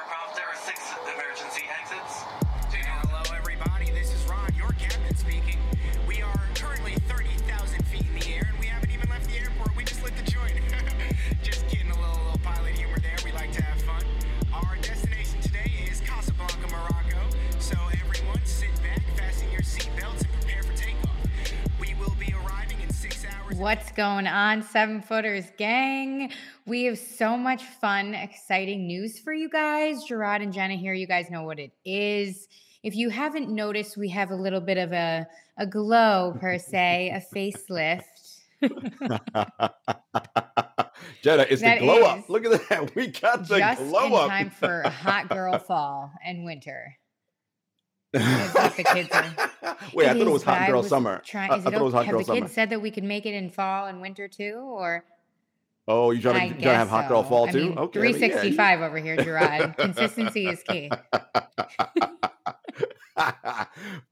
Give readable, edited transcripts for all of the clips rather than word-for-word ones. Air prop, there are 6 emergency exits. Hello everybody, this is Ron, your captain speaking. We are currently 30,000 feet in the air and we haven't even left the airport, we just lit the joint. Just kidding, a little pilot humor there, we like to have fun. Our destination today is Casablanca, Morocco, so everyone sit back, fasten your seatbelts and prepare for takeoff. We will be arriving in 6 hours. What's going on, 7-footers gang? We have so much fun, exciting news for you guys. Jarod and Jenna here. You guys know what it is. If you haven't noticed, we have a little bit of a glow, per se, a facelift. Jenna, it's the glow up. Look at that. We got the glow up. Just in time for hot girl fall and winter. Like the kids are. Wait, I thought it was hot girl summer. Have the kids said that we could make it in fall and winter too, or... Oh, you're trying to have hot girl fall too? Okay, 365 over here, Jarod. Consistency is key.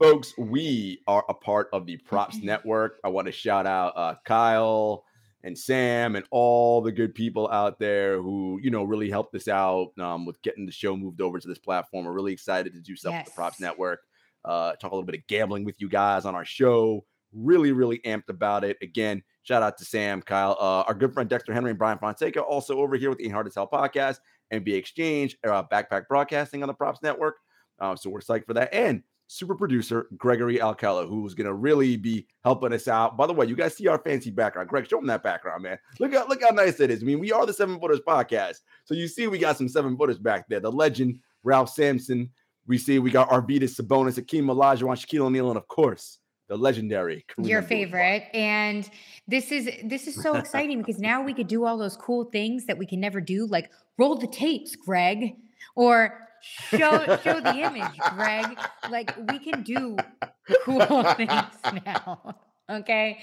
Folks, we are a part of the Props Network. I want to shout out Kyle and Sam and all the good people out there who, you know, really helped us out with getting the show moved over to this platform. We're really excited to do stuff with the Props Network. Talk a little bit of gambling with you guys on our show. Really, really amped about it. Again, shout out to Sam, Kyle, our good friend Dexter Henry and Brian Fonseca, also over here with the Ain't Hard to Tell podcast, NBA Exchange, Backpack Broadcasting on the Props Network. So we're psyched for that. And super producer Gregory Alcala, who's going to really be helping us out. By the way, you guys see our fancy background. Greg, show them that background, man. Look how nice it is. I mean, we are the 7-Footers podcast. So you see we got some 7-Footers back there. The legend, Ralph Sampson. We see we got Arvydas Sabonis, Hakeem Olajuwon, Shaquille O'Neal, and of course... the legendary Kareem, your favorite. And this is so exciting because now we could do all those cool things that we can never do, like roll the tapes, Greg, or show the image, Greg. Like we can do cool things now. Okay.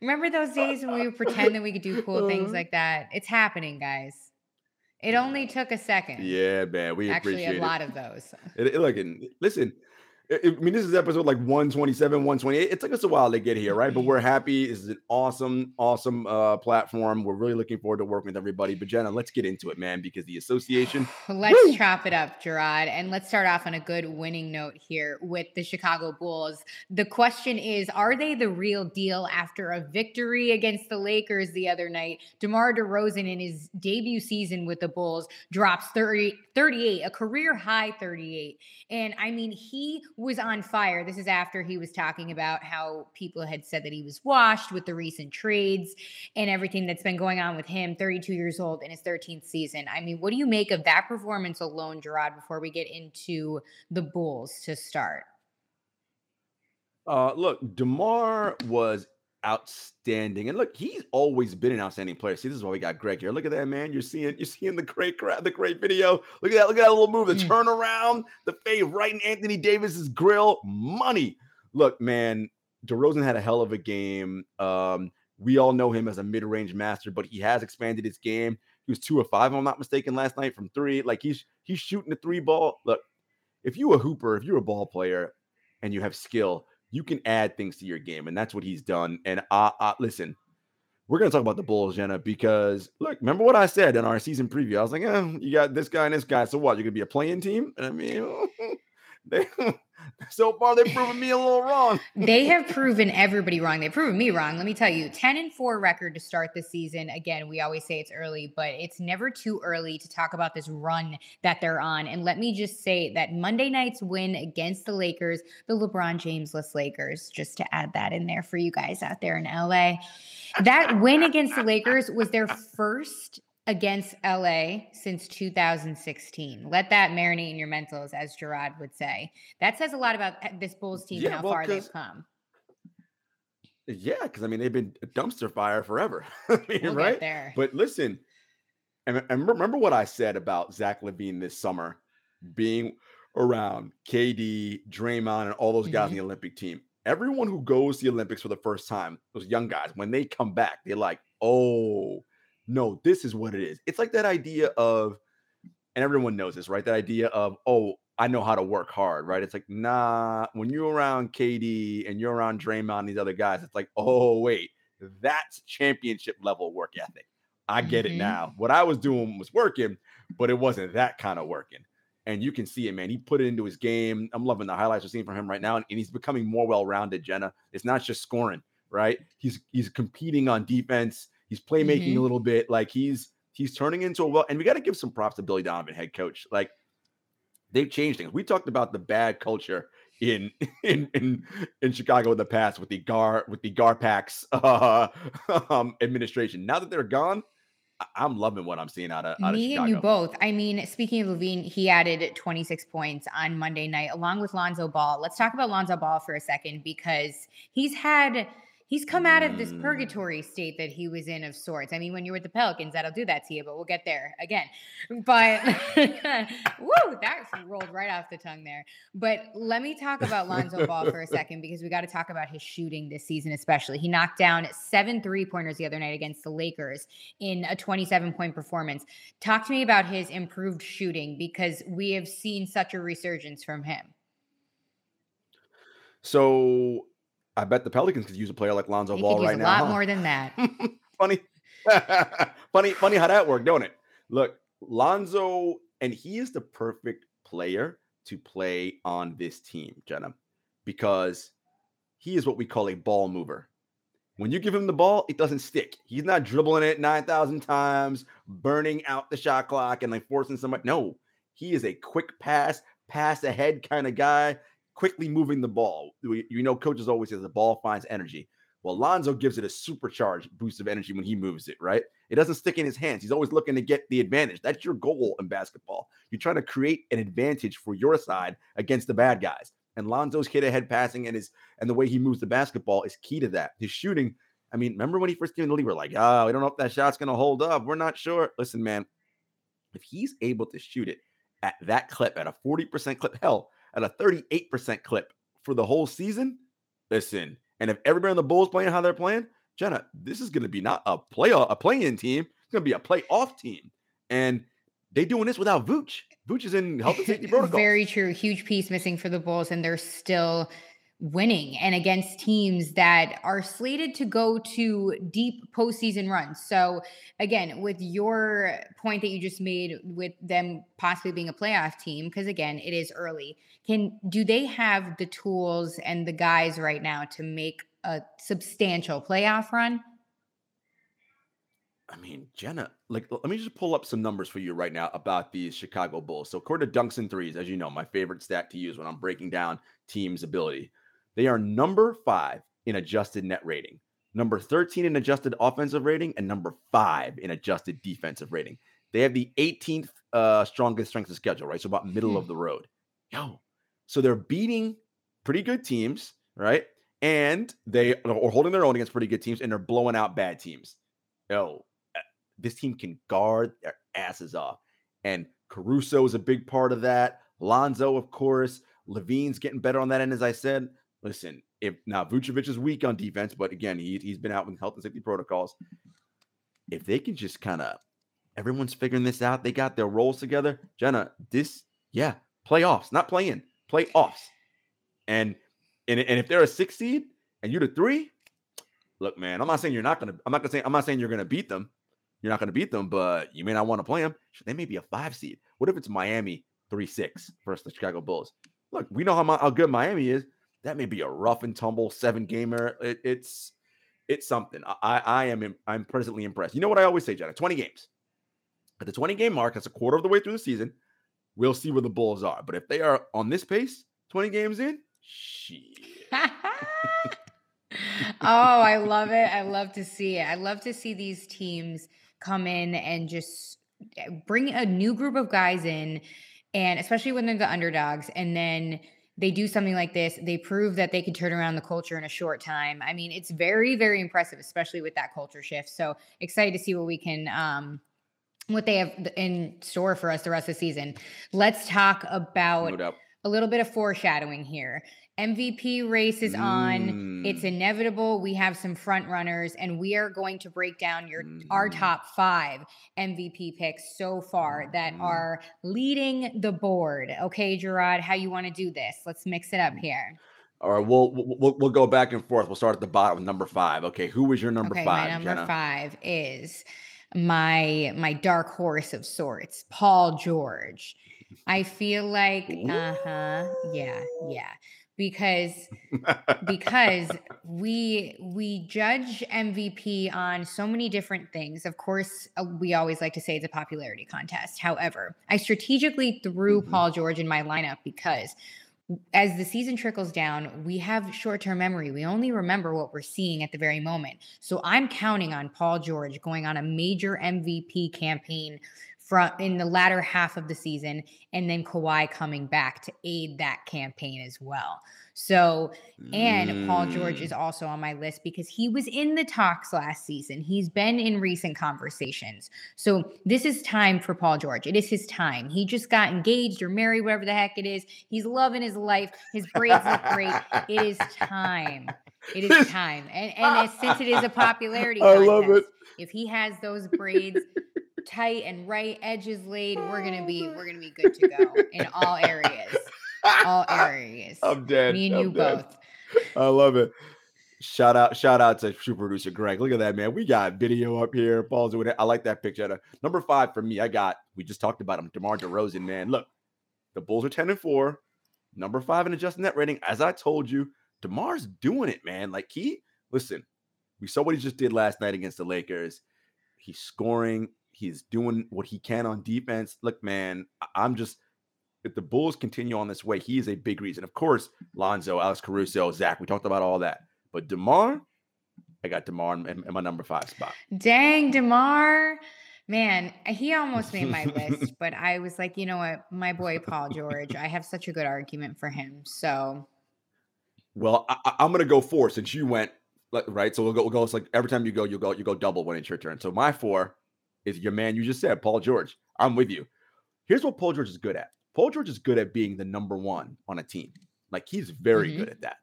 Remember those days when we would pretend that we could do cool things like that? It's happening, guys. It only took a second. Yeah, man. We actually appreciate a lot of those. Listen. I mean, this is episode like 127, 128. It took us a while to get here, right? But we're happy. This is an awesome, awesome platform. We're really looking forward to working with everybody. But Jenna, let's get into it, man, because the association. Let's chop it up, Jarod. And let's start off on a good winning note here with the Chicago Bulls. The question is, are they the real deal after a victory against the Lakers the other night? DeMar DeRozan in his debut season with the Bulls drops 38, a career high 38. And I mean, he was on fire. This is after he was talking about how people had said that he was washed with the recent trades and everything that's been going on with him, 32 years old in his 13th season. I mean, what do you make of that performance alone, Jarod, before we get into the Bulls to start? Look, DeMar was outstanding. And look, he's always been an outstanding player. See, this is why we got Greg here. Look at that, man. You're seeing the great crowd, the great video. Look at that little move, the turnaround, the fade right in Anthony Davis's grill. Money. Look, man, DeRozan had a hell of a game. We all know him as a mid-range master, but he has expanded his game. He was 2 of 5, if I'm not mistaken, last night from 3. Like he's shooting the 3 ball. Look, if you're a hooper, if you're a ball player and you have skill, you can add things to your game, and that's what he's done. And listen, we're going to talk about the Bulls, Jenna, because, look, remember what I said in our season preview? I was like, you got this guy and this guy, so what? You're going to be a play-in team? And I mean, so far they've proven me a little wrong. They have proven everybody wrong. They've proven me wrong. Let me tell you, 10-4 record to start the season. Again, we always say it's early, but it's never too early to talk about this run that they're on. And let me just say that Monday night's win against the Lakers, the LeBron Jamesless Lakers, just to add that in there for you guys out there in LA. That win against the Lakers was their first against LA since 2016. Let that marinate in your mentals, as Jarod would say. That says a lot about this Bulls team and how far they've come. Yeah, because I mean they've been a dumpster fire forever. I mean, we'll right? Get there. But listen, and remember what I said about Zach LaVine this summer being around KD, Draymond, and all those guys in the Olympic team. Everyone who goes to the Olympics for the first time, those young guys, when they come back, they're like, oh, no, this is what it is. It's like that idea of, and everyone knows this, right? That idea of, oh, I know how to work hard, right? It's like, nah, when you're around KD and you're around Draymond and these other guys, it's like, oh, wait, that's championship level work ethic. I get it now. What I was doing was working, but it wasn't that kind of working. and you can see it, man. He put it into his game. I'm loving the highlights we're seeing from him right now, and he's becoming more well-rounded, Jenna. It's not just scoring, right? He's competing on defense. He's playmaking a little bit. Like, he's turning into a well, and we got to give some props to Billy Donovan, head coach. Like, they've changed things. We talked about the bad culture in Chicago in the past with the Garpax administration. Now that they're gone, I'm loving what I'm seeing out of Chicago. Me and you both. I mean, speaking of LaVine, he added 26 points on Monday night, along with Lonzo Ball. Let's talk about Lonzo Ball for a second, because he's come out of this purgatory state that he was in of sorts. I mean, when you're with the Pelicans, that'll do that to you, but we'll get there again. But woo, that rolled right off the tongue there. But let me talk about Lonzo Ball for a second, because we got to talk about his shooting this season, especially. He knocked down 7 3-pointers the other night against the Lakers in a 27-point performance. Talk to me about his improved shooting, because we have seen such a resurgence from him. So I bet the Pelicans could use a player like Lonzo Ball right now. A lot more than that. Funny how that worked, don't it? Look, Lonzo, and he is the perfect player to play on this team, Jenna, because he is what we call a ball mover. When you give him the ball, it doesn't stick. He's not dribbling it 9,000 times, burning out the shot clock, and like forcing somebody. No, he is a quick pass ahead kind of guy, quickly moving the ball. You know, coaches always say the ball finds energy. Well, Lonzo gives it a supercharged boost of energy when he moves it, right? It doesn't stick in his hands. He's always looking to get the advantage. That's your goal in basketball. You're trying to create an advantage for your side against the bad guys. And Lonzo's hit-ahead passing and the way he moves the basketball is key to that. His shooting, I mean, remember when he first came in the league, we're like, oh, we don't know if that shot's going to hold up. We're not sure. Listen, man, if he's able to shoot it at that clip, at a 40% clip, hell, at a 38% clip for the whole season, listen, and if everybody on the Bulls playing how they're playing, Jenna, this is going to be not a play-in team. It's going to be a playoff team. And they're doing this without Vooch. Vooch is in health and safety protocol. Very true. Huge piece missing for the Bulls, and they're still winning, and against teams that are slated to go to deep postseason runs. So again, with your point that you just made with them possibly being a playoff team, because again, it is early, do they have the tools and the guys right now to make a substantial playoff run? I mean, Jenna, like, let me just pull up some numbers for you right now about these Chicago Bulls. So according to Dunks and Threes, as you know, my favorite stat to use when I'm breaking down teams' ability, they are number 5 in adjusted net rating, number 13 in adjusted offensive rating, and number 5 in adjusted defensive rating. They have the 18th strongest strength of schedule, right? So about middle of the road. So they're beating pretty good teams, right? And they are holding their own against pretty good teams, and they're blowing out bad teams. This team can guard their asses off. And Caruso is a big part of that. Lonzo, of course. LaVine's getting better on that end, as I said. Listen, Vucevic is weak on defense, but again, he's been out with health and safety protocols. If they can just everyone's figuring this out, they got their roles together. Jenna, playoffs, not play-in, playoffs. And if they're a 6 seed and you're the 3, look, man, I'm not saying you're gonna beat them. You're not gonna beat them, but you may not want to play them. They may be a 5 seed. What if it's Miami 3-6 versus the Chicago Bulls? Look, we know how good Miami is. That may be a rough and tumble 7-gamer. It's something. I'm presently impressed. You know what I always say, Jenna? 20 games. At the 20-game mark, that's a quarter of the way through the season. We'll see where the Bulls are. But if they are on this pace, 20 games in, shit. I love it. I love to see it. I love to see these teams come in and just bring a new group of guys in. And especially when they're the underdogs, and then they do something like this, they prove that they can turn around the culture in a short time. I mean, it's very, very impressive, especially with that culture shift. So excited to see what we can, what they have in store for us the rest of the season. Let's talk about a little bit of foreshadowing here. MVP race is on. It's inevitable. We have some front runners, and we are going to break down our top 5 MVP picks so far that are leading the board. Okay, Jarod, how you want to do this? Let's mix it up here. All right, we'll go back and forth. We'll start at the bottom with number 5. Okay, who was your number 5? My number 5 is my dark horse of sorts, Paul George. I feel like, because we judge MVP on so many different things. Of course, we always like to say it's a popularity contest. However, I strategically threw Paul George in my lineup because as the season trickles down, we have short-term memory. We only remember what we're seeing at the very moment. So I'm counting on Paul George going on a major MVP campaign in the latter half of the season, and then Kawhi coming back to aid that campaign as well. So, and Paul George is also on my list because he was in the talks last season. He's been in recent conversations. So this is time for Paul George. It is his time. He just got engaged or married, whatever the heck it is. He's loving his life. His braids look great. It is time. It is time. And since it is a popularity contest, I love it. If he has those braids tight and right, edges laid, we're gonna be good to go in all areas. All areas. I'm dead. Me and I'm you dead. Both. I love it. Shout out to shoe producer Greg. Look at that, man. We got video up here. Paul's doing it. I like that picture. Number 5 for me, we just talked about him, DeMar DeRozan, man. Look, the Bulls are 10-4. Number 5 in adjusted net rating. As I told you, DeMar's doing it, man. Like listen, we saw what he just did last night against the Lakers. He's scoring. He's doing what he can on defense. Look, man, if the Bulls continue on this way, he is a big reason. Of course, Lonzo, Alex Caruso, Zach, we talked about all that. But DeMar, I got DeMar in my number 5 spot. Dang, DeMar. Man, he almost made my list, but I was like, you know what? My boy, Paul George, I have such a good argument for him. So, well, I'm going to go 4 since you went, right? So we'll go. It's like every time you go, you go double when it's your turn. So my 4 is your man you just said, Paul George. I'm with you. Here's what Paul George is good at. Paul George is good at being the number 1 on a team. Like, he's very good at that.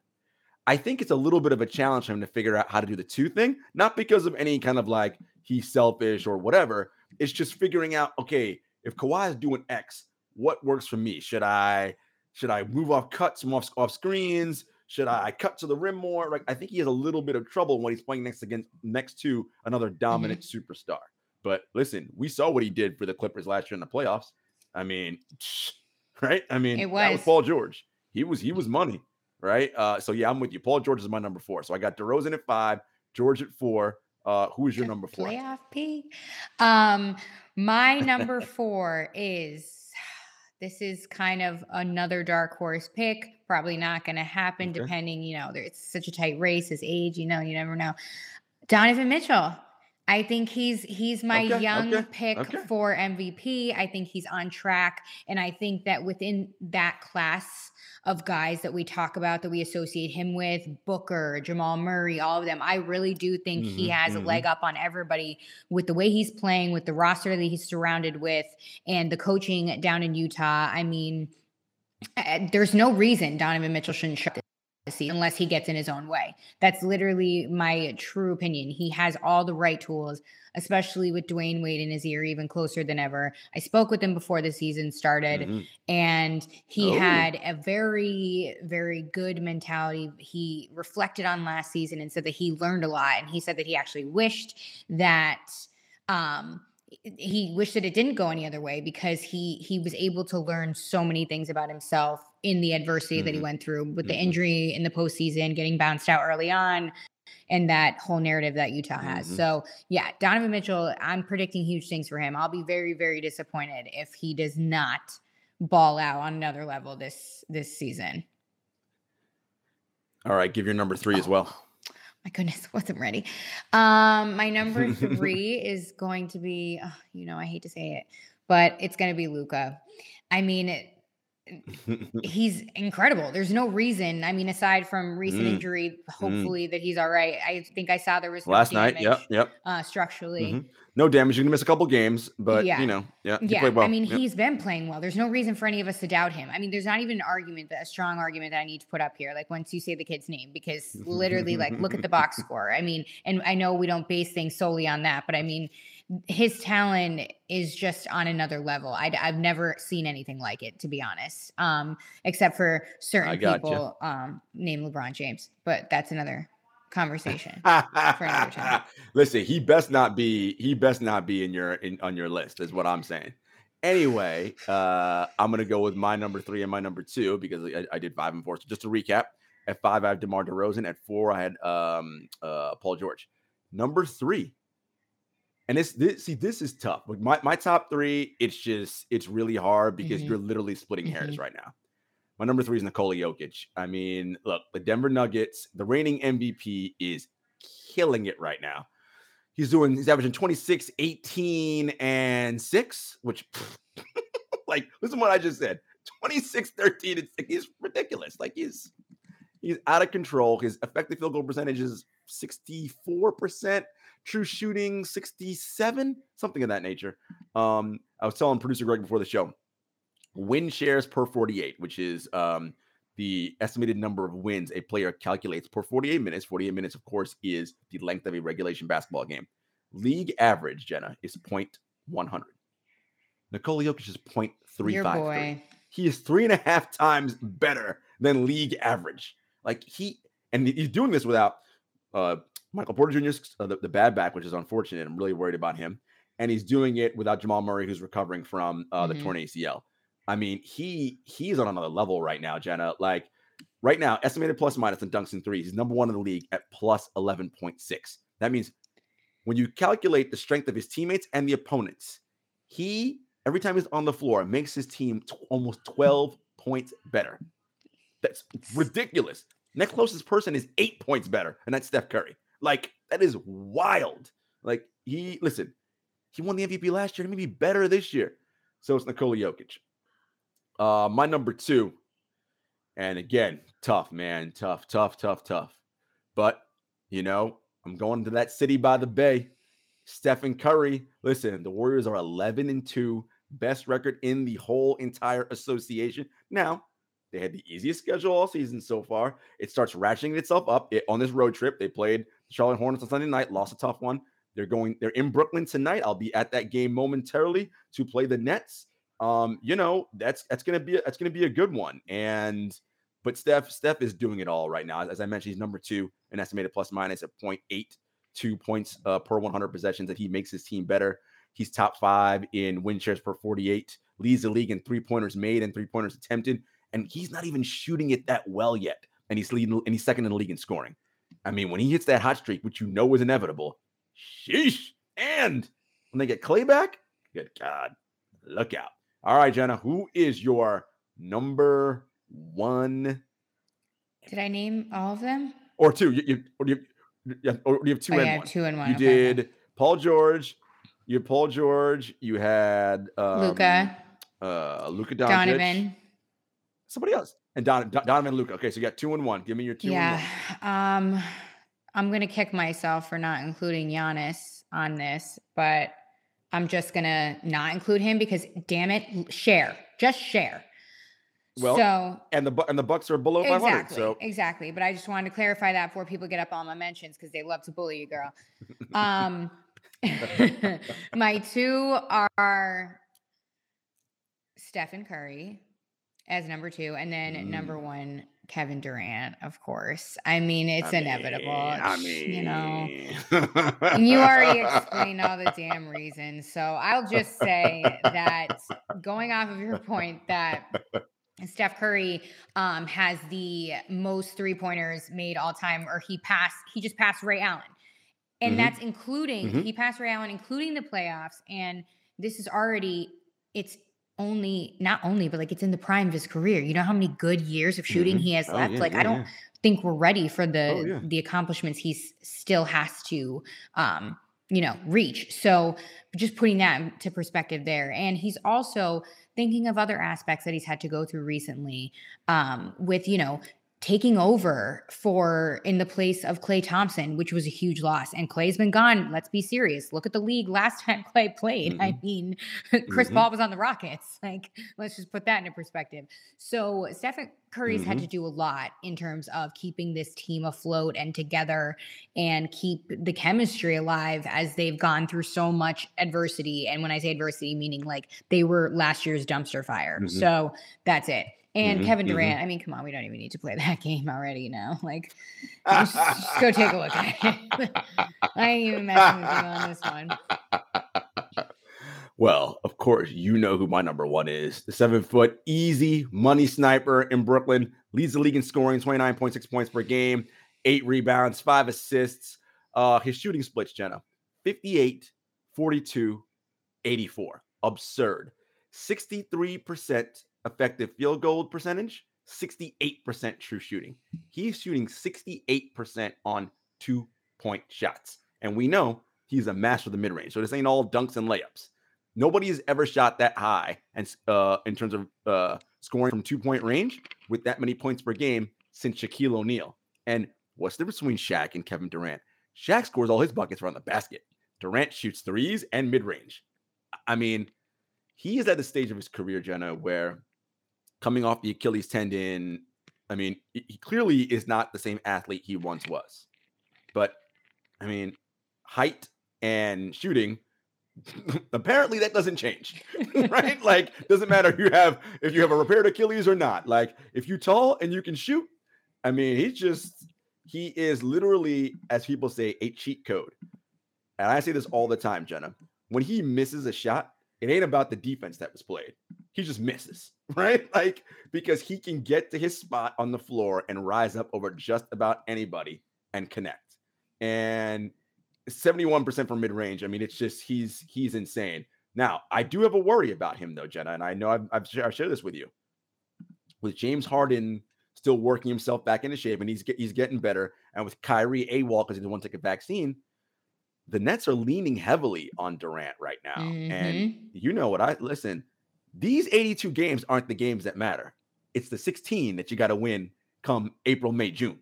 I think it's a little bit of a challenge for him to figure out how to do the 2 thing, not because of any kind of like he's selfish or whatever. It's just figuring out, okay, if Kawhi is doing X, what works for me? Should I move off cuts, move off screens? Should I cut to the rim more? Like, I think he has a little bit of trouble when he's playing next to another dominant superstar. But listen, we saw what he did for the Clippers last year in the playoffs. I mean, right? I mean, that was Paul George. He was money, right? So, yeah, I'm with you. Paul George is my number 4. So I got DeRozan at 5, George at 4. Who is your number 4? Playoff P. My number 4 is, this is kind of another dark horse pick. Probably not going to happen depending, it's such a tight race, his age, you never know. Donovan Mitchell. I think he's my young pick for MVP. I think he's on track. And I think that within that class of guys that we talk about, that we associate him with, Booker, Jamal Murray, all of them, I really do think he has a leg up on everybody with the way he's playing, with the roster that he's surrounded with, and the coaching down in Utah. I mean, there's no reason Donovan Mitchell shouldn't show this season unless he gets in his own way. That's literally my true opinion. He has all the right tools, especially with Dwayne Wade in his ear, even closer than ever. I spoke with him before the season started, and he had a very, very good mentality. He reflected on last season and said that he learned a lot, and he said that he actually wished that it didn't go any other way because he was able to learn so many things about himself in the adversity that he went through with the injury in the postseason, getting bounced out early on, and that whole narrative that Utah has. So, yeah, Donovan Mitchell, I'm predicting huge things for him. I'll be very, very disappointed if he does not ball out on another level this season. All right, give your number 3 as well. My goodness, wasn't ready. My number 3 is going to be, I hate to say it, but it's going to be Luka. I mean, he's incredible. There's no reason. I mean, aside from recent injury, hopefully that he's all right. I think I saw there was last night. Yep. Structurally, no damage. You're gonna miss a couple games, but he played well. I mean, he's been playing well. There's no reason for any of us to doubt him. I mean, there's not even a strong argument that I need to put up here. Like once you say the kid's name, because literally, like, look at the box score. I mean, and I know we don't base things solely on that, but I mean, his talent is just on another level. I've never seen anything like it, to be honest, except for certain people named LeBron James. But that's another conversation for another time. Listen, he best not be on your list is what I'm saying. Anyway, I'm going to go with my number three and my number two because I did 5 and 4. So just to recap, at 5, I have DeMar DeRozan. At 4, I had Paul George. Number 3. And this is tough. Like my top 3, it's really hard because you're literally splitting hairs right now. My number 3 is Nikola Jokic. I mean, look, the Denver Nuggets, the reigning MVP, is killing it right now. He's averaging 26, 18, and 6, which, like, listen to what I just said. 26, 13, and 6 is ridiculous. Like, he's out of control. His effective field goal percentage is 64%. True shooting, 67%, something of that nature. I was telling producer Greg before the show, win shares per 48, which is the estimated number of wins a player calculates per 48 minutes. 48 minutes, of course, is the length of a regulation basketball game. League average, Jenna, is 0.100. Nikola Jokic is 0.353. He is 3.5 times better than league average. Like he's doing this without Michael Porter Jr., the bad back, which is unfortunate. I'm really worried about him. And he's doing it without Jamal Murray, who's recovering from the torn ACL. I mean, he's on another level right now, Jenna. Like right now, estimated plus minus in dunks and threes. He's number 1 in the league at plus 11.6. That means when you calculate the strength of his teammates and the opponents, he, every time he's on the floor, makes his team almost 12 points better. That's ridiculous. Next closest person is 8 points better, and that's Steph Curry. Like, that is wild. Like, he won the MVP last year. He may be better this year. So it's Nikola Jokic. My number 2, and again, tough, man. Tough. But, you know, I'm going to that city by the bay. Stephen Curry. Listen, the Warriors are 11-2, best record in the whole entire association. Now, they had the easiest schedule all season so far. It starts ratcheting itself up on this road trip. They played Charlotte Hornets on Sunday night, lost a tough one. They're in Brooklyn tonight. I'll be at that game momentarily to play the Nets. You know, that's gonna be a good one. But Steph is doing it all right now. As I mentioned, he's number 2 in estimated plus minus at 0.82 points per 100 possessions. That he makes his team better. He's top 5 in win shares per 48. Leads the league in 3-pointers made and 3-pointers attempted. And he's not even shooting it that well yet. And he's leading. And he's second in the league in scoring. I mean, when he hits that hot streak, which you know is inevitable, sheesh. And when they get Clay back, good God, look out. All right, Jenna, who is your number 1? Did I name all of them? Or 2? Or do you have 2 and 1? I have 2 and 1. You okay. Did Paul George. You had Paul George. You had Luka Doncic. Donovan. Somebody else. And Donovan Luka. Okay, so you got 2 and 1. Give me your 2 and 1. I'm going to kick myself for not including Giannis on this, but I'm just going to not include him because, damn it, share. Just share. Well, so, and the Bucks are below 500. Exactly. But I just wanted to clarify that before people get up on my mentions because they love to bully you, girl. My 2 are Stephen Curry as number 2. And then number 1, Kevin Durant, of course. I mean, it's inevitable. You know, and you already explained all the damn reasons. So I'll just say that going off of your point that Steph Curry has the most 3-pointers made all time, or he just passed Ray Allen. And that's including, he passed Ray Allen, including the playoffs. And this is already, but it's in the prime of his career. You know how many good years of shooting he has left? I don't think we're ready for the accomplishments he still has to, reach. So just putting that into perspective there. And he's also thinking of other aspects that he's had to go through recently with, taking over in the place of Klay Thompson, which was a huge loss. And Klay's been gone. Let's be serious. Look at the league last time Klay played. I mean, Chris Paul was on the Rockets. Like, let's just put that into perspective. So Stephen Curry's had to do a lot in terms of keeping this team afloat and together and keep the chemistry alive as they've gone through so much adversity. And when I say adversity, meaning like they were last year's dumpster fire. So that's it. And Kevin Durant, I mean, come on, we don't even need to play that game already, you know? Like, just go take a look at it. I ain't even messing with you on this one. Well, of course, you know who my number one is. The 7-foot easy money sniper in Brooklyn. Leads the league in scoring, 29.6 points per game, 8 rebounds, 5 assists. His shooting splits, Jenna, 58, 42, 84. Absurd. 63% effective field goal percentage, 68% true shooting. He's shooting 68% on 2-point shots. And we know he's a master of the mid-range. So this ain't all dunks and layups. Nobody has ever shot that high and in terms of scoring from 2-point range with that many points per game since Shaquille O'Neal. And what's the difference between Shaq and Kevin Durant? Shaq scores all his buckets around the basket. Durant shoots threes and mid-range. I mean, he is at the stage of his career, Jenna, where coming off the Achilles tendon, I mean, he clearly is not the same athlete he once was. But, I mean, height and shooting, apparently that doesn't change, right? Like, doesn't matter if you have a repaired Achilles or not. Like, if you're tall and you can shoot, I mean, he is literally, as people say, a cheat code. And I say this all the time, Jenna. When he misses a shot, it ain't about the defense that was played. He just misses, right? Like, because he can get to his spot on the floor and rise up over just about anybody and connect. And 71% from mid-range. I mean, it's just, he's insane. Now, I do have a worry about him though, Jenna, and I know I've shared this with you. With James Harden still working himself back into shape, and he's getting better, and with Kyrie AWOL because he didn't want to take a vaccine, the Nets are leaning heavily on Durant right now. And you know what? Listen, these 82 games aren't the games that matter. It's the 16 that you got to win come April, May, June.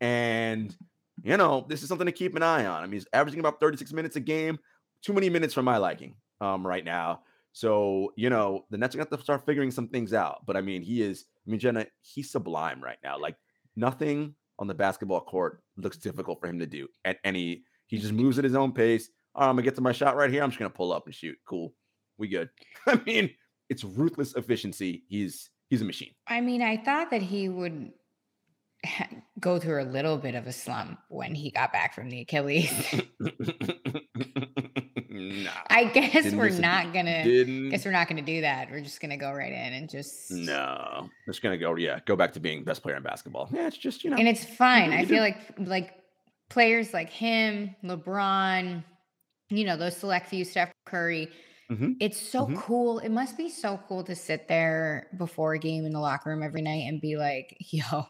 And, you know, this is something to keep an eye on. I mean, he's averaging about 36 minutes a game, too many minutes for my liking right now. So, you know, the Nets are going to have to start figuring some things out. But, I mean, Jenna, he's sublime right now. Like, nothing on the basketball court looks difficult for him to do at any. He just moves at his own pace. All right, I'm going to get to my shot right here. I'm just going to pull up and shoot. Cool. We good. I mean, it's ruthless efficiency. He's a machine. I mean, I thought that he would go through a little bit of a slump when he got back from the Achilles. Nah, I guess we're not going to do that. We're just going to go right in and just. No, it's going to go. Yeah. Go back to being best player in basketball. Yeah. It's just, you know, and it's fine. I feel like players like him, LeBron, you know, those select few, Steph Curry. It's so cool. It must be so cool to sit there before a game in the locker room every night and be like, yo,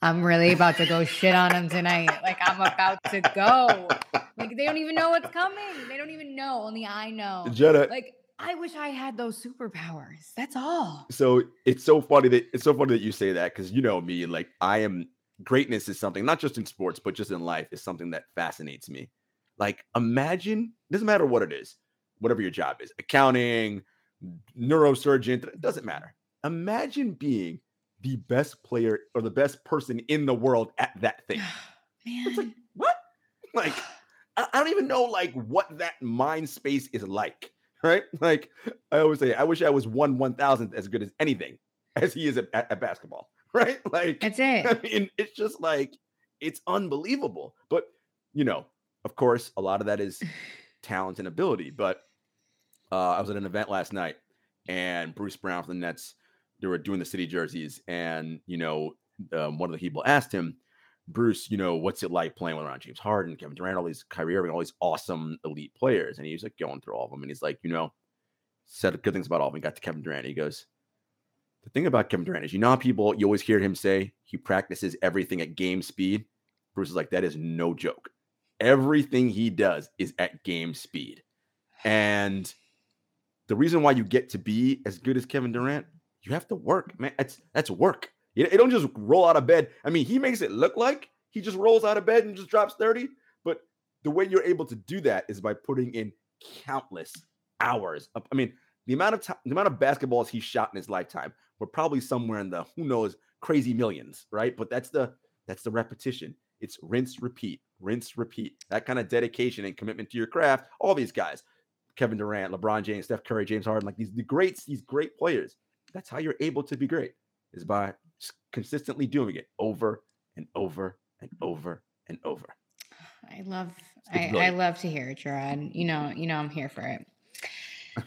I'm really about to go shit on them tonight. Like, I'm about to go. Like, they don't even know what's coming. They don't even know. Only I know. Jenna, like, I wish I had those superpowers. That's all. So it's so funny that you say that, because you know me, like, greatness is something, not just in sports, but just in life, is something that fascinates me. Like, imagine, doesn't matter what it is, whatever your job is, accounting, neurosurgeon, it doesn't matter. Imagine being the best player or the best person in the world at that thing. Man. It's like, what? Like, I don't even know, like, what that mind space is like, right? Like, I always say, I wish I was 1/1000th as good as anything as he is at basketball. Right? Like, that's it. I mean, it's just like, it's unbelievable. But, you know, of course, a lot of that is talent and ability. But I was at an event last night, and Bruce Brown from the Nets, they were doing the city jerseys. And, you know, one of the people asked him, Bruce, you know, what's it like playing with around James Harden, Kevin Durant, all these Kyrie Irving, all these awesome elite players? And he was like going through all of them. And he's like, you know, said good things about all of them. Got to Kevin Durant. He goes, the thing about Kevin Durant is, you know how people, you always hear him say he practices everything at game speed. Bruce is like, that is no joke. Everything he does is at game speed. And the reason why you get to be as good as Kevin Durant, you have to work, man. That's work. You don't just roll out of bed. I mean, he makes it look like he just rolls out of bed and just drops 30. But the way you're able to do that is by putting in countless hours. I mean, the amount of basketballs he shot in his lifetime were probably somewhere in the, who knows, crazy millions, right? But that's the repetition. It's rinse, repeat, rinse, repeat. That kind of dedication and commitment to your craft. All these guys, Kevin Durant, LeBron James, Steph Curry, James Harden, like these great players. That's how you're able to be great, is by consistently doing it over and over and over and over. I love to hear it, Jarod. You know, I'm here for it.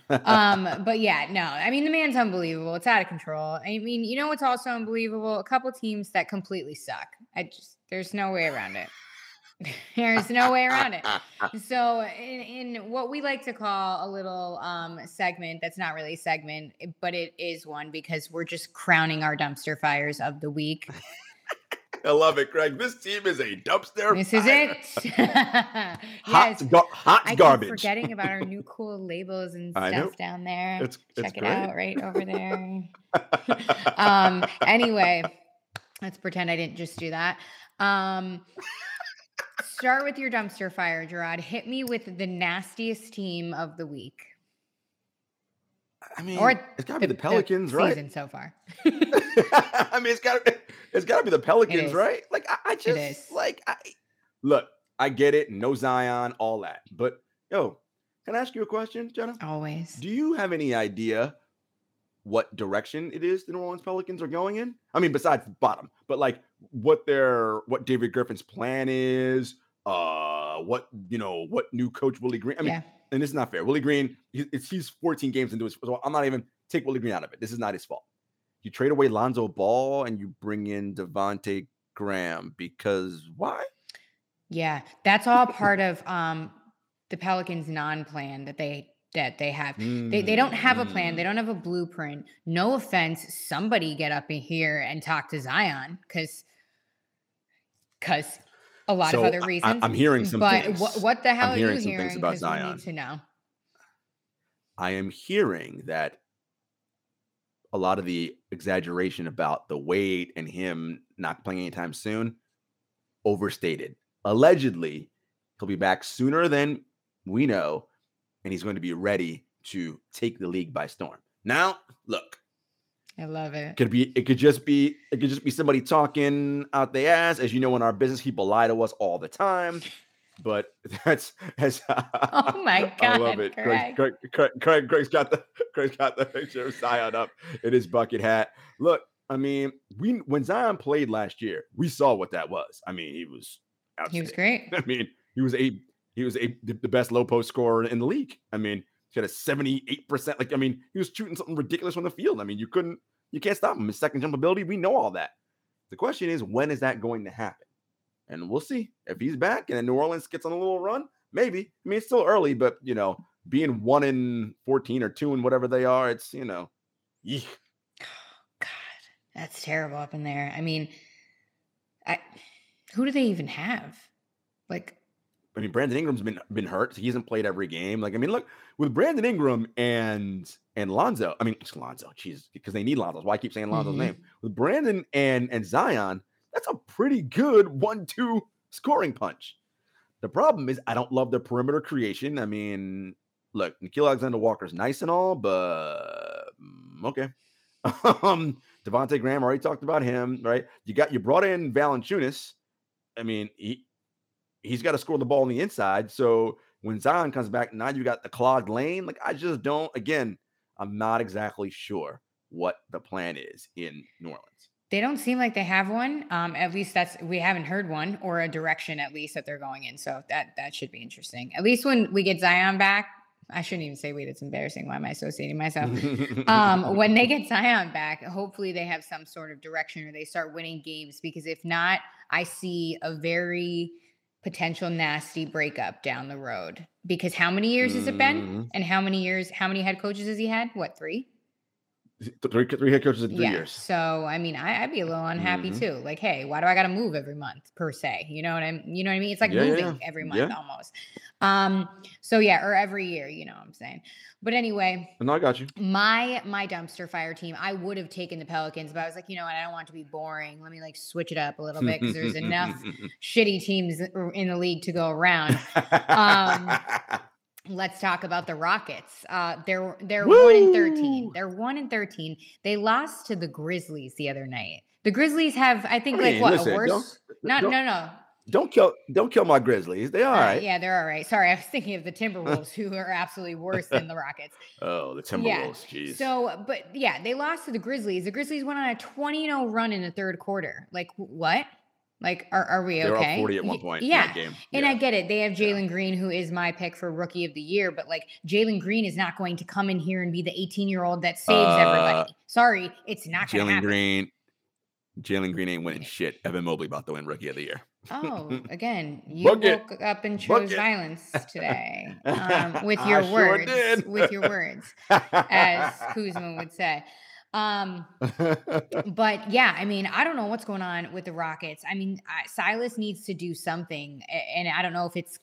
But yeah, no, I mean, the man's unbelievable. It's out of control. I mean, you know what's also unbelievable? A couple teams that completely suck. There's no way around it. There's no way around it. So in what we like to call a little segment that's not really a segment, but it is one because we're just crowning our dumpster fires of the week. I love it, Greg. This team is a dumpster fire. Is it. Hot garbage. I keep forgetting about our new cool labels and stuff down there. Check it out right over there. Anyway, let's pretend I didn't just do that. Start with your dumpster fire, Jarod. Hit me with the nastiest team of the week. I mean, or it's got to be the Pelicans, right? Season so far. I mean, it's got to be the Pelicans, right? Like, I get it. No Zion, all that. But, yo, can I ask you a question, Jenna? Always. Do you have any idea what direction it is the New Orleans Pelicans are going in? I mean, besides bottom, but like what David Griffin's plan is, what new coach Willie Green. I mean, And it's not fair. Willie Green, he's 14 games into his. So I'm not even take Willie Green out of it. This is not his fault. You trade away Lonzo Ball and you bring in Devontae Graham because why? Yeah, that's all part of the Pelicans' non-plan that they have. They don't have a plan. They don't have a blueprint. No offense. Somebody get up in here and talk to Zion because a lot of other reasons. I'm hearing some things. But what the hell are you hearing about Zion? We need to know. I am hearing that a lot of the exaggeration about the weight and him not playing anytime soon overstated. Allegedly, he'll be back sooner than we know, and he's going to be ready to take the league by storm. Now, look. I love it. It could just be somebody talking out their ass. As you know, in our business, people lie to us all the time. But that's oh my God! I love it. Greg's got the picture of Zion up in his bucket hat. Look, I mean, when Zion played last year, we saw what that was. I mean, he was great. I mean, he was the best low post scorer in the league. I mean, he had a 78%. Like, I mean, he was shooting something ridiculous on the field. I mean, you can't stop him. His second jump ability, we know all that. The question is, when is that going to happen? And we'll see if he's back and then New Orleans gets on a little run. Maybe. I mean, it's still early, but, you know, being 1-14 or 2-, whatever they are, it's, you know, eek. Oh, God, that's terrible up in there. I mean, who do they even have? Like, I mean, Brandon Ingram's been hurt. So he hasn't played every game. Like, I mean, look, with Brandon Ingram and Lonzo, I mean, it's Lonzo, jeez, because they need Lonzo. That's why I keep saying Lonzo's name. With Brandon and Zion, that's a pretty good 1-2 scoring punch. The problem is I don't love the perimeter creation. I mean, look, Nickeil Alexander-Walker's nice and all, but okay. Devontae Graham, already talked about him, right? You brought in Valanciunas. I mean, he's got to score the ball on the inside. So when Zion comes back, now you got the clogged lane. Like, I just don't. Again, I'm not exactly sure what the plan is in New Orleans. They don't seem like they have one. At least we haven't heard one, or a direction at least that they're going in. So that should be interesting. At least when we get Zion back, I shouldn't even say wait, it's embarrassing. Why am I associating myself? When they get Zion back, hopefully they have some sort of direction or they start winning games, because if not, I see a very potential nasty breakup down the road. Because how many years has it been? And how many head coaches has he had? What, three? Three head coaches in 3 years. So, I mean, I'd be a little unhappy too. Like, hey, why do I got to move every month per se? You know what I mean? It's like moving every month almost. So yeah, or every year, you know what I'm saying? But anyway. No, I got you. My dumpster fire team, I would have taken the Pelicans, but I was like, you know what? I don't want it to be boring. Let me like switch it up a little bit because there's enough shitty teams in the league to go around. Let's talk about the Rockets. They're 1-13. They're 1-13. They lost to the Grizzlies the other night. The Grizzlies have, I think, I mean, a worse. No. Don't kill my Grizzlies. They're all right. Yeah, they're all right. Sorry, I was thinking of the Timberwolves, who are absolutely worse than the Rockets. Oh, the Timberwolves. Jeez. Yeah. So, but yeah, they lost to the Grizzlies. The Grizzlies went on a 20-0 run in the third quarter. Like, what? Like, are we okay? They were up 40 at one point in that game. And I get it. They have Jalen Green, who is my pick for Rookie of the Year. But, like, Jalen Green is not going to come in here and be the 18-year-old that saves everybody. Sorry, it's not going to happen. Jalen Green ain't winning shit. Evan Mobley about to win Rookie of the Year. Oh, again, you woke up and chose violence today with your words, as Kuzma would say. But yeah, I mean, I don't know what's going on with the Rockets. I mean, Silas needs to do something, and I don't know if it's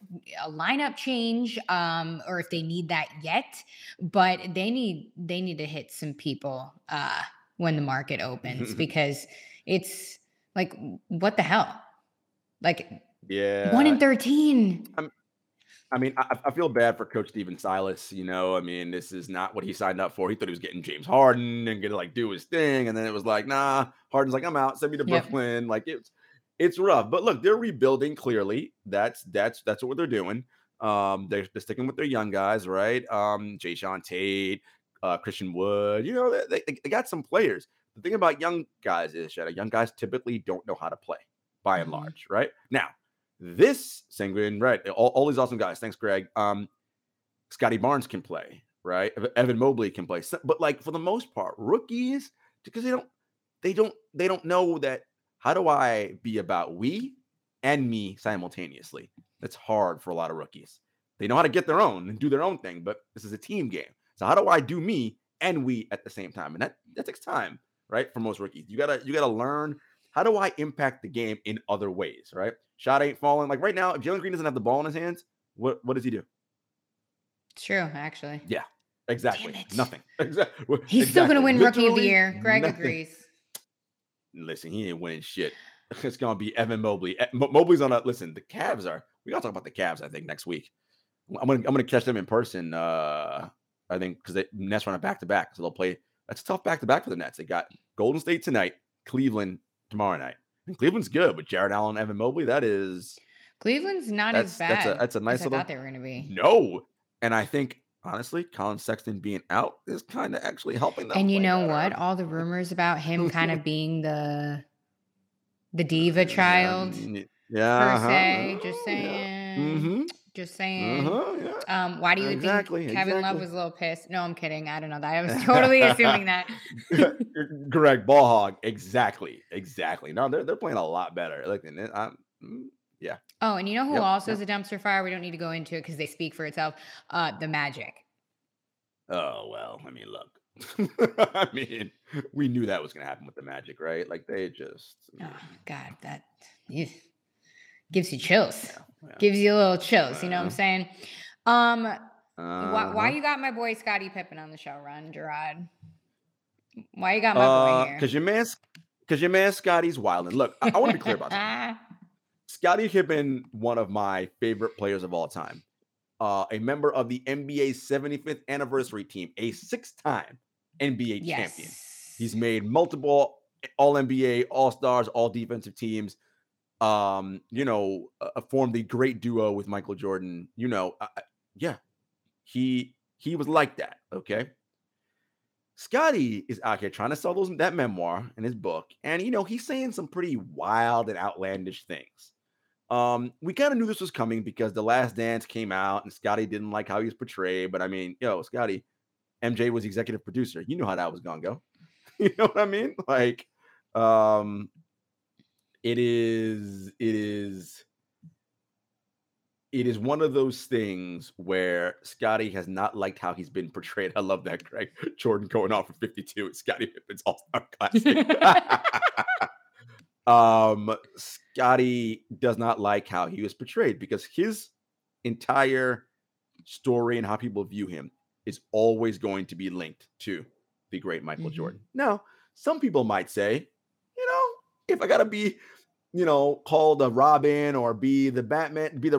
a lineup change, or if they need that yet, but they need to hit some people, when the market opens, because it's like, what the hell? Like, yeah, 1-13. I mean, I feel bad for Coach Stephen Silas. You know, I mean, this is not what he signed up for. He thought he was getting James Harden and gonna like do his thing, and then it was like, nah, Harden's like, I'm out. Send me to Brooklyn. Like, it's rough. But look, they're rebuilding. Clearly, that's what they're doing. They're sticking with their young guys, right? Jayshawn Tate, Christian Wood. You know, they got some players. The thing about young guys is, young guys typically don't know how to play, by and large, right? Now, this Sengun, right? All these awesome guys. Thanks, Greg. Scotty Barnes can play, right? Evan Mobley can play. But like, for the most part, rookies, because they don't know that, how do I be about we and me simultaneously? That's hard for a lot of rookies. They know how to get their own and do their own thing, but this is a team game. So how do I do me and we at the same time? And that takes time, right? For most rookies, you gotta learn, how do I impact the game in other ways, right? Shot ain't falling. Like right now, if Jalen Green doesn't have the ball in his hands, what does he do? It's true, actually. Yeah, exactly. Nothing. He's still going to win Rookie of the Year. Greg agrees. Listen, he ain't winning shit. It's going to be Evan Mobley. Mobley's on a – listen, the Cavs are – we got to talk about the Cavs, I think, next week. I'm gonna catch them in person, I think, because the Nets run a back-to-back. So they'll play – that's a tough back-to-back for the Nets. They got Golden State tonight, Cleveland tomorrow night. And Cleveland's good, but Jarrett Allen, Evan Mobley, that is. Cleveland's not as bad. That's a nice little. I thought they were going to be. No, and I think honestly, Colin Sexton being out is kind of actually helping them. And you know what? All the rumors about him kind of being the diva child. Yeah. Per se, just saying. Yeah. Mm-hmm. Just saying. Uh-huh, yeah. Why do you think Kevin Love was a little pissed? No, I'm kidding. I don't know that. I was totally assuming that. Correct. Ball hog. Exactly. No, they're playing a lot better. Like, yeah. Oh, and you know who also is a dumpster fire? We don't need to go into it because they speak for itself. The Magic. Oh, well, I mean, look. I mean, we knew that was going to happen with the Magic, right? Like, they just. Oh, God, that. Yeah. Gives you chills. Yeah. Gives you a little chills. You know what I'm saying? Why you got my boy Scottie Pippen on the show, Ron, Jarod? Why you got my boy here? Because your man Scottie's wilding. Look, I want to be clear about that. Scottie Pippen, one of my favorite players of all time. A member of the NBA's 75th anniversary team. A six-time NBA champion. He's made multiple All-NBA, All-Stars, All-Defensive teams. Formed the great duo with Michael Jordan. You know, he was like that. Okay, Scotty is out here trying to sell that memoir and his book, and you know he's saying some pretty wild and outlandish things. We kind of knew this was coming because The Last Dance came out, and Scotty didn't like how he was portrayed. But I mean, Scotty, MJ was executive producer. You know how that was gonna go. You know what I mean? Like, It is one of those things where Scotty has not liked how he's been portrayed. I love that, Greg. Jordan going off for 52 at Scotty Pippen's All-Star Classic. Scotty does not like how he was portrayed because his entire story and how people view him is always going to be linked to the great Michael Jordan. Now, some people might say, if I gotta be, called a Robin or be the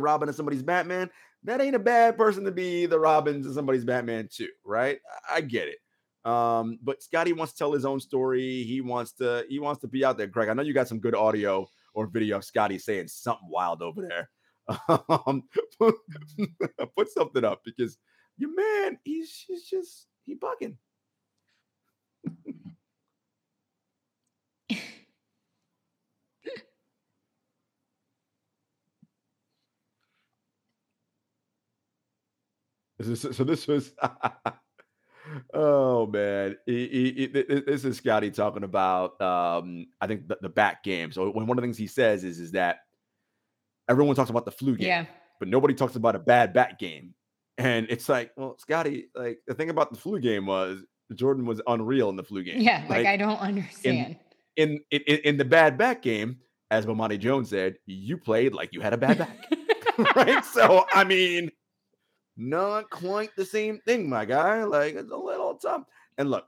Robin of somebody's Batman, that ain't a bad person to be the Robin of somebody's Batman too, right? I get it. But Scotty wants to tell his own story. He wants to be out there. Greg, I know you got some good audio or video of Scotty saying something wild over there. Put something up because your man, he's just, he bugging. So this was, oh man, this is Scotty talking about, I think the back game. So one of the things he says is that everyone talks about the flu game, but nobody talks about a bad back game. And it's like, well, Scotty, like the thing about the flu game was Jordan was unreal in the flu game. Yeah. Like I don't understand. In the bad back game, as Bomani Jones said, you played like you had a bad back. Right. So, I mean, not quite the same thing, my guy. Like, it's a little tough. And look,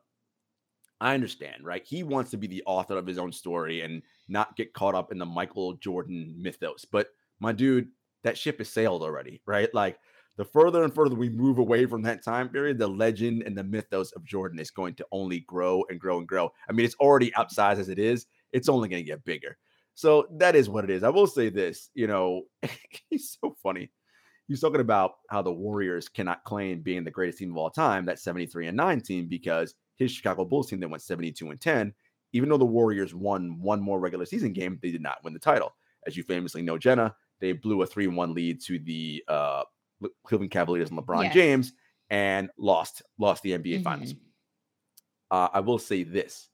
I understand, right? He wants to be the author of his own story and not get caught up in the Michael Jordan mythos. But my dude, that ship has sailed already, right? Like, the further and further we move away from that time period, the legend and the mythos of Jordan is going to only grow and grow and grow. I mean, it's already outsized as it is. It's only going to get bigger. So that is what it is. I will say this, you know, he's so funny. He's talking about how the Warriors cannot claim being the greatest team of all time, that 73-9 team, because his Chicago Bulls team that went 72-10, even though the Warriors won one more regular season game, they did not win the title. As you famously know, Jenna, they blew a 3-1 lead to the Cleveland Cavaliers and LeBron James and lost the NBA Finals. I will say this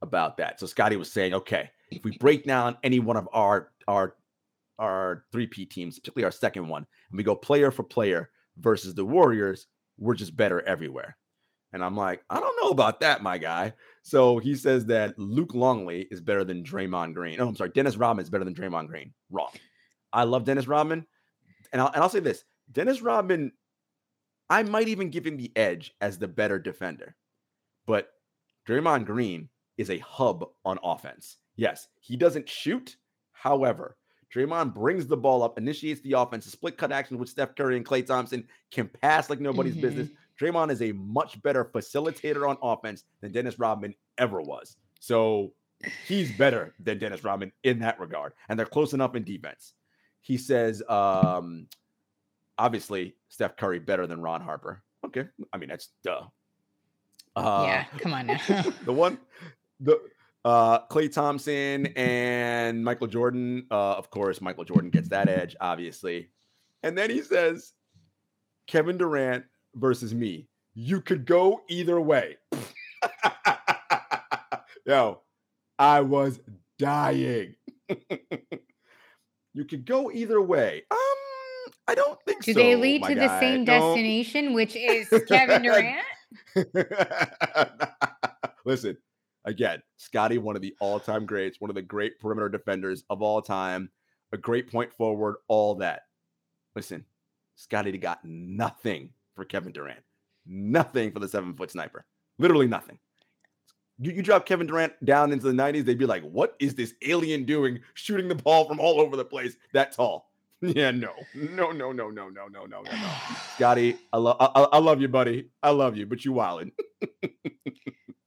about that. So Scotty was saying, okay, if we break down any one of our 3P teams, particularly our second one, and we go player for player versus the Warriors, we're just better everywhere. And I'm like, I don't know about that, my guy. So he says that Luke Longley is better than Draymond Green. Oh, I'm sorry. Dennis Rodman is better than Draymond Green. Wrong. I love Dennis Rodman. And I'll say this. Dennis Rodman, I might even give him the edge as the better defender. But Draymond Green is a hub on offense. Yes, he doesn't shoot. However, Draymond brings the ball up, initiates the offense, a split cut action with Steph Curry and Klay Thompson, can pass like nobody's business. Draymond is a much better facilitator on offense than Dennis Rodman ever was. So he's better than Dennis Rodman in that regard. And they're close enough in defense. He says, obviously, Steph Curry better than Ron Harper. Okay. I mean, that's duh. Yeah, come on now. Klay Thompson and Michael Jordan. Of course, Michael Jordan gets that edge, obviously. And then he says, Kevin Durant versus me. You could go either way. Yo, I was dying. You could go either way. I don't think so. Do they lead to the same destination, which is Kevin Durant? Listen. Again, Scotty, one of the all-time greats, one of the great perimeter defenders of all time, a great point forward, all that. Listen, Scotty got nothing for Kevin Durant. Nothing for the 7-foot sniper. Literally nothing. You drop Kevin Durant down into the 90s, they'd be like, what is this alien doing shooting the ball from all over the place that tall? Yeah, no. Scotty, I love you, buddy. I love you, but you wildin'.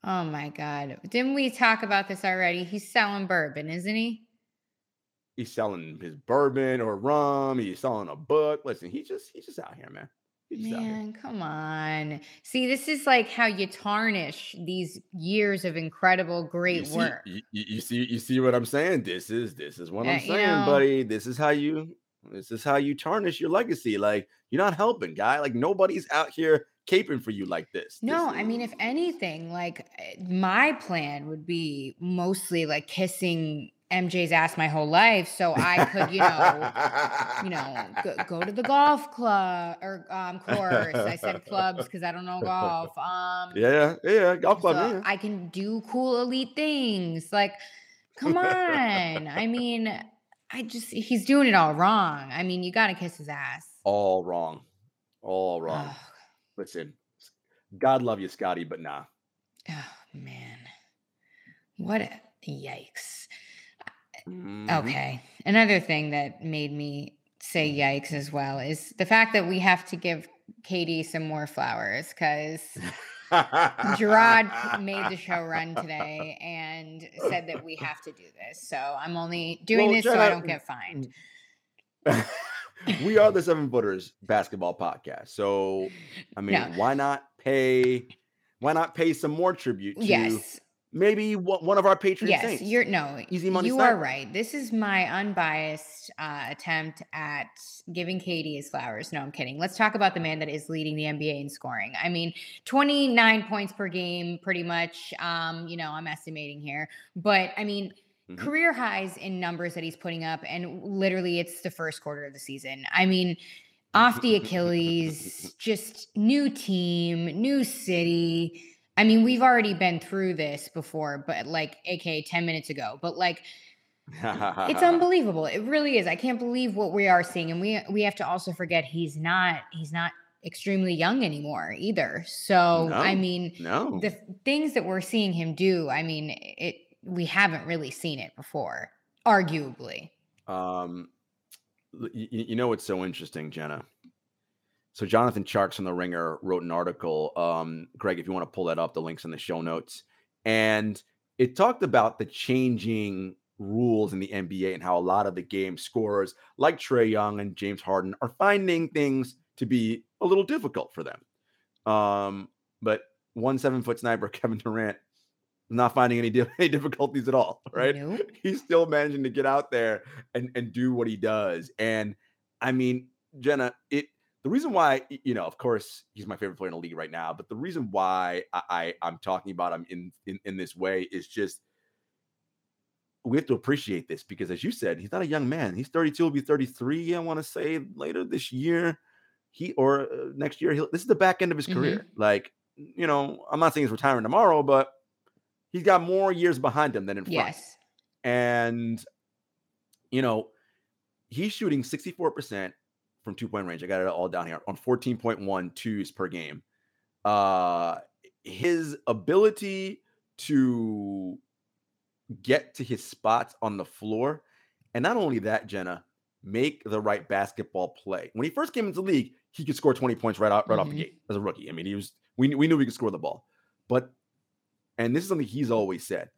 Oh, my God. Didn't we talk about this already? He's selling bourbon, isn't he? He's selling his bourbon or rum. He's selling a book. Listen, he's just out here, man. Man, come on. See, this is like how you tarnish these years of incredible, great work. You see what I'm saying? This is what I'm saying, buddy. This is how you tarnish your legacy. Like, you're not helping, guy. Like, nobody's out here caping for you like this. No, I mean, if anything, like my plan would be mostly like kissing MJ's ass my whole life. So I could, go to the golf club or course. I said clubs because I don't know golf. Golf club. So yeah. I can do cool elite things. Like, come on. I mean, he's doing it all wrong. I mean, you got to kiss his ass. All wrong. Listen, God love you, Scotty, but nah. Oh, man. What a yikes. Okay. Another thing that made me say yikes as well is the fact that we have to give KD some more flowers because Jarod made the show run today and said that we have to do this. So I'm only doing this so I don't get fined. We are the Seven Footers basketball podcast. So, I mean, why not pay some more tribute to maybe one of our Patreon saints? Easy Money. You are right. This is my unbiased attempt at giving KD his flowers. No, I'm kidding. Let's talk about the man that is leading the NBA in scoring. I mean, 29 points per game, pretty much. I'm estimating here. But, I mean, career highs in numbers that he's putting up. And literally, it's the first quarter of the season. I mean, off the Achilles, just new team, new city. I mean, we've already been through this before, but like, aka 10 minutes ago, but like, it's unbelievable. It really is. I can't believe what we are seeing. And we have to also forget he's not extremely young anymore either. So, the things that we're seeing him do, I mean, we haven't really seen it before, arguably. You know, what's so interesting, Jenna? So Jonathan Charks from The Ringer wrote an article. Greg, if you want to pull that up, the link's in the show notes. And it talked about the changing rules in the NBA and how a lot of the game scorers like Trae Young and James Harden are finding things to be a little difficult for them. But 1 7-foot sniper, Kevin Durant, not finding any difficulties at all, right? Nope. He's still managing to get out there and do what he does. And I mean, Jenna, the reason why, you know, of course, he's my favorite player in the league right now, but the reason why I'm talking about him in this way is just we have to appreciate this because, as you said, he's not a young man. He's 32, he'll be 33, I want to say, later this year. Next year, this is the back end of his career. Like, you know, I'm not saying he's retiring tomorrow, but he's got more years behind him than in front. Yes. And, you know, he's shooting 64%. From 2-point range. I got it all down here on 14.1 twos per game. His ability to get to his spots on the floor. And not only that, Jenna, make the right basketball play. When he first came into the league, he could score 20 points right off the gate as a rookie. I mean, we knew he could score the ball, and this is something he's always said,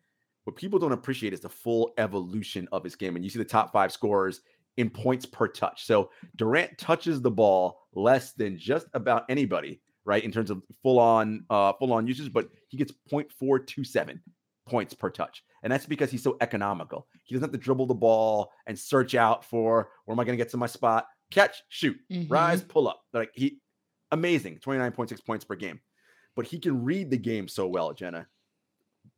what people don't appreciate is the full evolution of his game. And you see the top five scorers in points per touch. So Durant touches the ball less than just about anybody, right? In terms of full on usage, but he gets 0.427 points per touch. And that's because he's so economical. He doesn't have to dribble the ball and search out for, where am I going to get to my spot? Catch, shoot, rise, pull up. Like amazing, 29.6 points per game. But he can read the game so well, Jenna.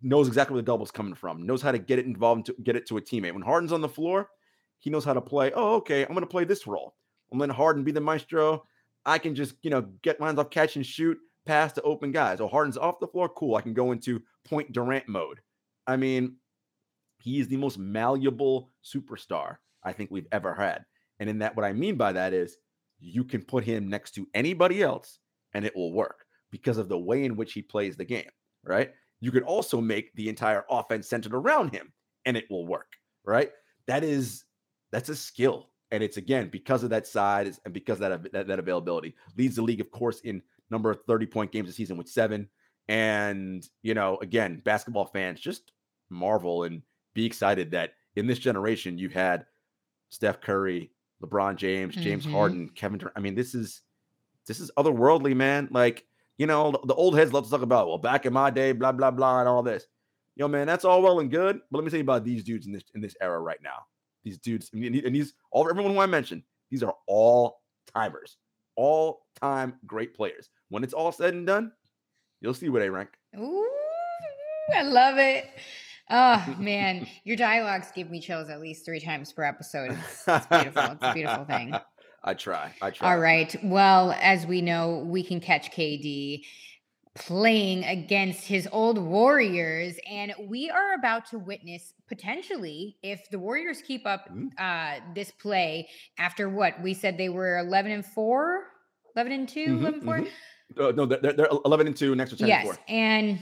Knows exactly where the double's coming from. Knows how to get it involved and get it to a teammate. When Harden's on the floor, he knows how to play. Oh, okay, I'm going to play this role. I'm letting Harden be the maestro. I can just, you know, get lines off, catch and shoot, pass to open guys. Oh, Harden's off the floor. Cool. I can go into point Durant mode. I mean, he is the most malleable superstar I think we've ever had. And in that, what I mean by that is you can put him next to anybody else and it will work because of the way in which he plays the game, right? You could also make the entire offense centered around him and it will work, right? That's a skill. And it's, again, because of that size and because of that availability. Leads the league, of course, in number of 30-point games a season with 7. And, you know, again, basketball fans just marvel and be excited that in this generation you've had Steph Curry, LeBron James, James Harden, Kevin Durant. I mean, this is otherworldly, man. Like, you know, the old heads love to talk about, well, back in my day, blah, blah, blah, and all this. Yo, man, that's all well and good. But let me tell you about these dudes in this era right now. These dudes, and these, all everyone who I mentioned, these are all-timers, all-time great players. When it's all said and done, you'll see where they rank. Ooh, I love it. Oh, man, your dialogues give me chills at least 3 times per episode. It's beautiful. It's a beautiful thing. I try. All right. Well, as we know, we can catch KD playing against his old Warriors, and we are about to witness potentially, if the Warriors keep up this play after what we said, they were 11-4, 11-2, 11-4. No, they're 11-2 next to 10-4. Yes, and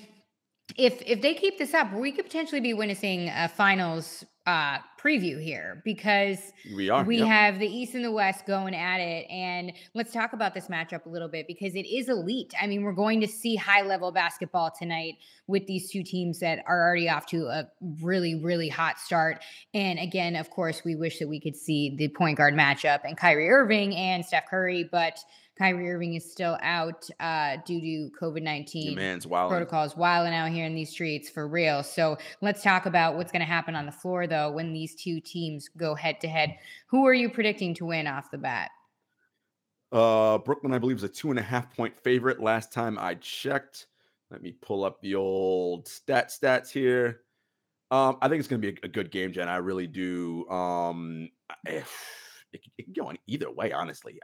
if they keep this up, we could potentially be witnessing a finals preview here, because we have the East and the West going at it. And let's talk about this matchup a little bit, because it is elite. I mean, we're going to see high-level basketball tonight with these two teams that are already off to a really, really hot start. And again, of course, we wish that we could see the point guard matchup and Kyrie Irving and Steph Curry, but Kyrie Irving is still out due to COVID-19 protocols, wilding out here in these streets for real. So let's talk about what's going to happen on the floor, though, when these two teams go head-to-head. Who are you predicting to win off the bat? Brooklyn, I believe, is a 2.5-point favorite last time I checked. Let me pull up the old stats here. I think it's going to be a good game, Jen. I really do. It can go on either way, honestly.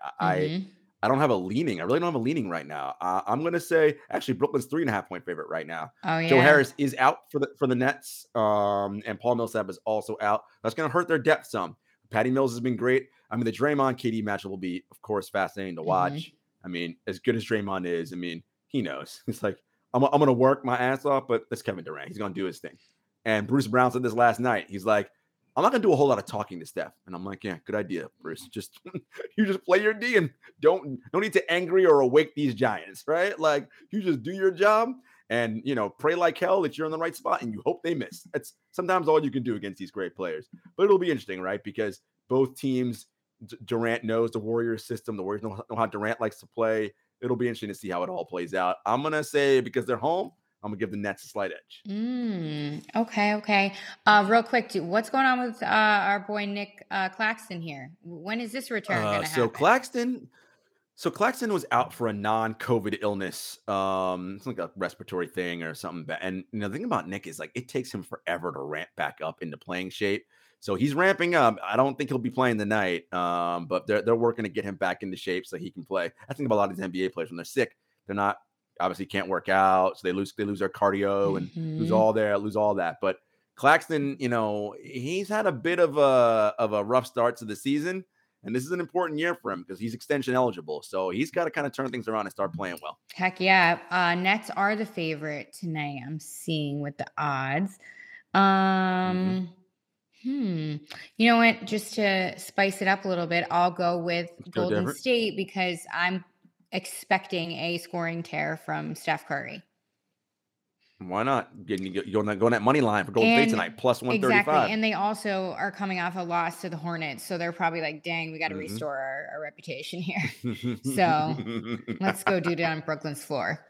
I don't have a leaning. I really don't have a leaning right now. I'm going to say, actually, Brooklyn's 3.5-point favorite right now. Oh, yeah. Joe Harris is out for the Nets, and Paul Millsap is also out. That's going to hurt their depth some. Patty Mills has been great. I mean, the Draymond KD matchup will be, of course, fascinating to watch. Mm-hmm. I mean, as good as Draymond is, I mean, he knows. It's like, I'm going to work my ass off, but that's Kevin Durant. He's going to do his thing. And Bruce Brown said this last night. He's like, I'm not going to do a whole lot of talking to Steph. And I'm like, yeah, good idea, Bruce. Just you just play your D and don't need to angry or awake these giants, right? Like, you just do your job and, you know, pray like hell that you're in the right spot and you hope they miss. That's sometimes all you can do against these great players. But it'll be interesting, right? Because both teams, Durant knows the Warriors system. The Warriors know how Durant likes to play. It'll be interesting to see how it all plays out. I'm going to say, because they're home, I'm going to give the Nets a slight edge. Okay. Real quick, what's going on with our boy Nick Claxton here? When is this return going to happen? So Claxton was out for a non-COVID illness. It's like a respiratory thing or something. And the thing about Nick is, like, it takes him forever to ramp back up into playing shape. So he's ramping up. I don't think he'll be playing tonight, but they're working to get him back into shape so he can play. I think about a lot of these NBA players, when they're sick, they're not – obviously can't work out, so they lose their cardio and lose all that. But Claxton, you know, he's had a bit of a rough start to the season, and this is an important year for him because he's extension eligible. So he's got to kind of turn things around and start playing well. Heck yeah. Nets are the favorite tonight. I'm seeing with the odds. You know what? Just to spice it up a little bit, I'll go with Golden State because I'm expecting a scoring tear from Steph Curry. Why not? You're not going that money line for Golden State tonight, plus 135. Exactly, and they also are coming off a loss to the Hornets, so they're probably like, dang, we got to restore our reputation here. So let's go do it on Brooklyn's floor.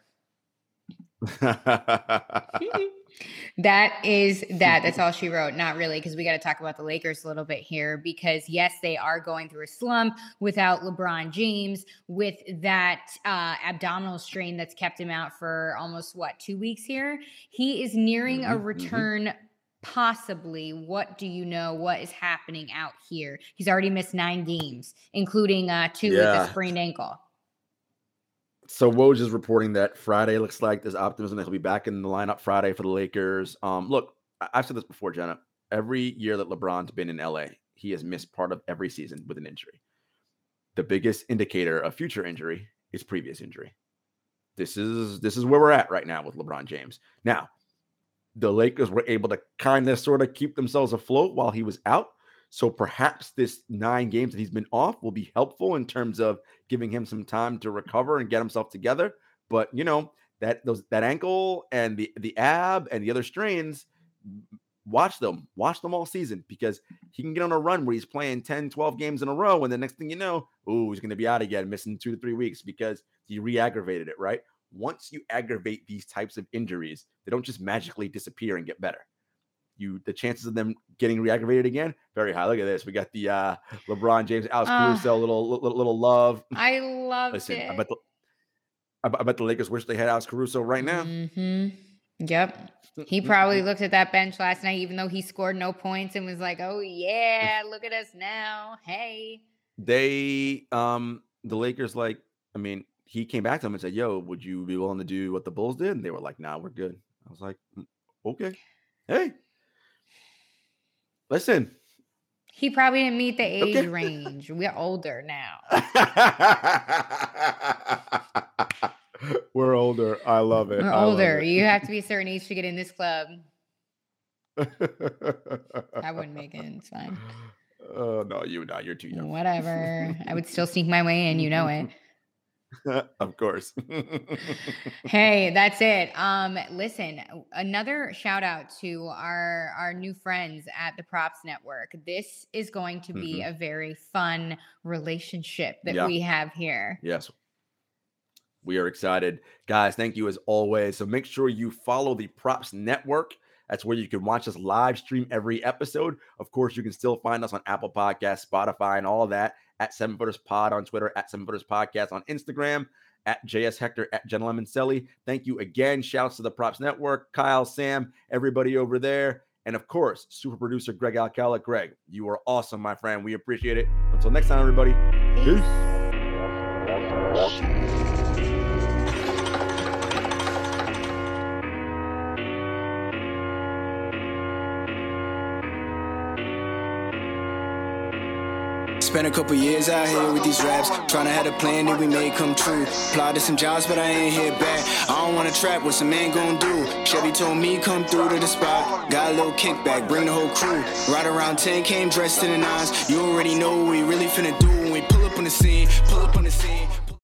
That's all she wrote. Not really, because we got to talk about the Lakers a little bit here, because yes, they are going through a slump without LeBron James, with that abdominal strain that's kept him out for almost 2 weeks here. He is nearing a return, possibly. What do you know? What is happening out here? He's already missed 9 games, including 2 with a sprained ankle. So Woj is reporting that Friday looks like there's optimism that he'll be back in the lineup Friday for the Lakers. Look, I've said this before, Jenna. Every year that LeBron's been in LA, he has missed part of every season with an injury. The biggest indicator of future injury is previous injury. This is where we're at right now with LeBron James. Now, the Lakers were able to kind of sort of keep themselves afloat while he was out. So perhaps this 9 games that he's been off will be helpful in terms of giving him some time to recover and get himself together. But, you know, that ankle and the ab and the other strains, watch them all season, because he can get on a run where he's playing 10, 12 games in a row. And the next thing you know, he's going to be out again, missing 2 to 3 weeks because he re-aggravated it, right? Once you aggravate these types of injuries, they don't just magically disappear and get better. The chances of them getting reaggravated again, very high. Look at this. We got the LeBron James, Alex Caruso, little love. I love it. I bet the Lakers wish they had Alex Caruso right now. Yep. He probably looked at that bench last night, even though he scored no points, and was like, oh, yeah, look at us now. Hey. The Lakers, he came back to them and said, yo, would you be willing to do what the Bulls did? And they were like, nah, we're good. I was like, okay. Hey. Listen, he probably didn't meet the age range. We're older now. We're older. I love it. We're older. You have to be a certain age to get in this club. I wouldn't make it. It's fine. No, you would not. You're too young. Whatever. I would still sneak my way in. You know it. Of course. Hey, that's it. Listen, another shout out to our new friends at the Props Network. This is going to be a very fun relationship that we have here. Yes. We are excited. Guys, thank you as always. So make sure you follow the Props Network. That's where you can watch us live stream every episode. Of course, you can still find us on Apple Podcasts, Spotify, and all of that. At 7footers Pod on Twitter, at 7footers Podcast on Instagram, at JS Hector, at Jenna Lemoncelli. Thank you again. Shouts to the Props Network, Kyle, Sam, everybody over there. And of course, super producer Greg Alcala. Greg, you are awesome, my friend. We appreciate it. Until next time, everybody. Peace. Spent a couple years out here with these raps, trying to have a plan that we made come true. Applied to some jobs, but I ain't hear back. I don't wanna trap, what's a man gonna do? Chevy told me come through to the spot. Got a little kickback, bring the whole crew. Right around 10, came dressed in the nines. You already know what we really finna do when we pull up on the scene, pull up on the scene.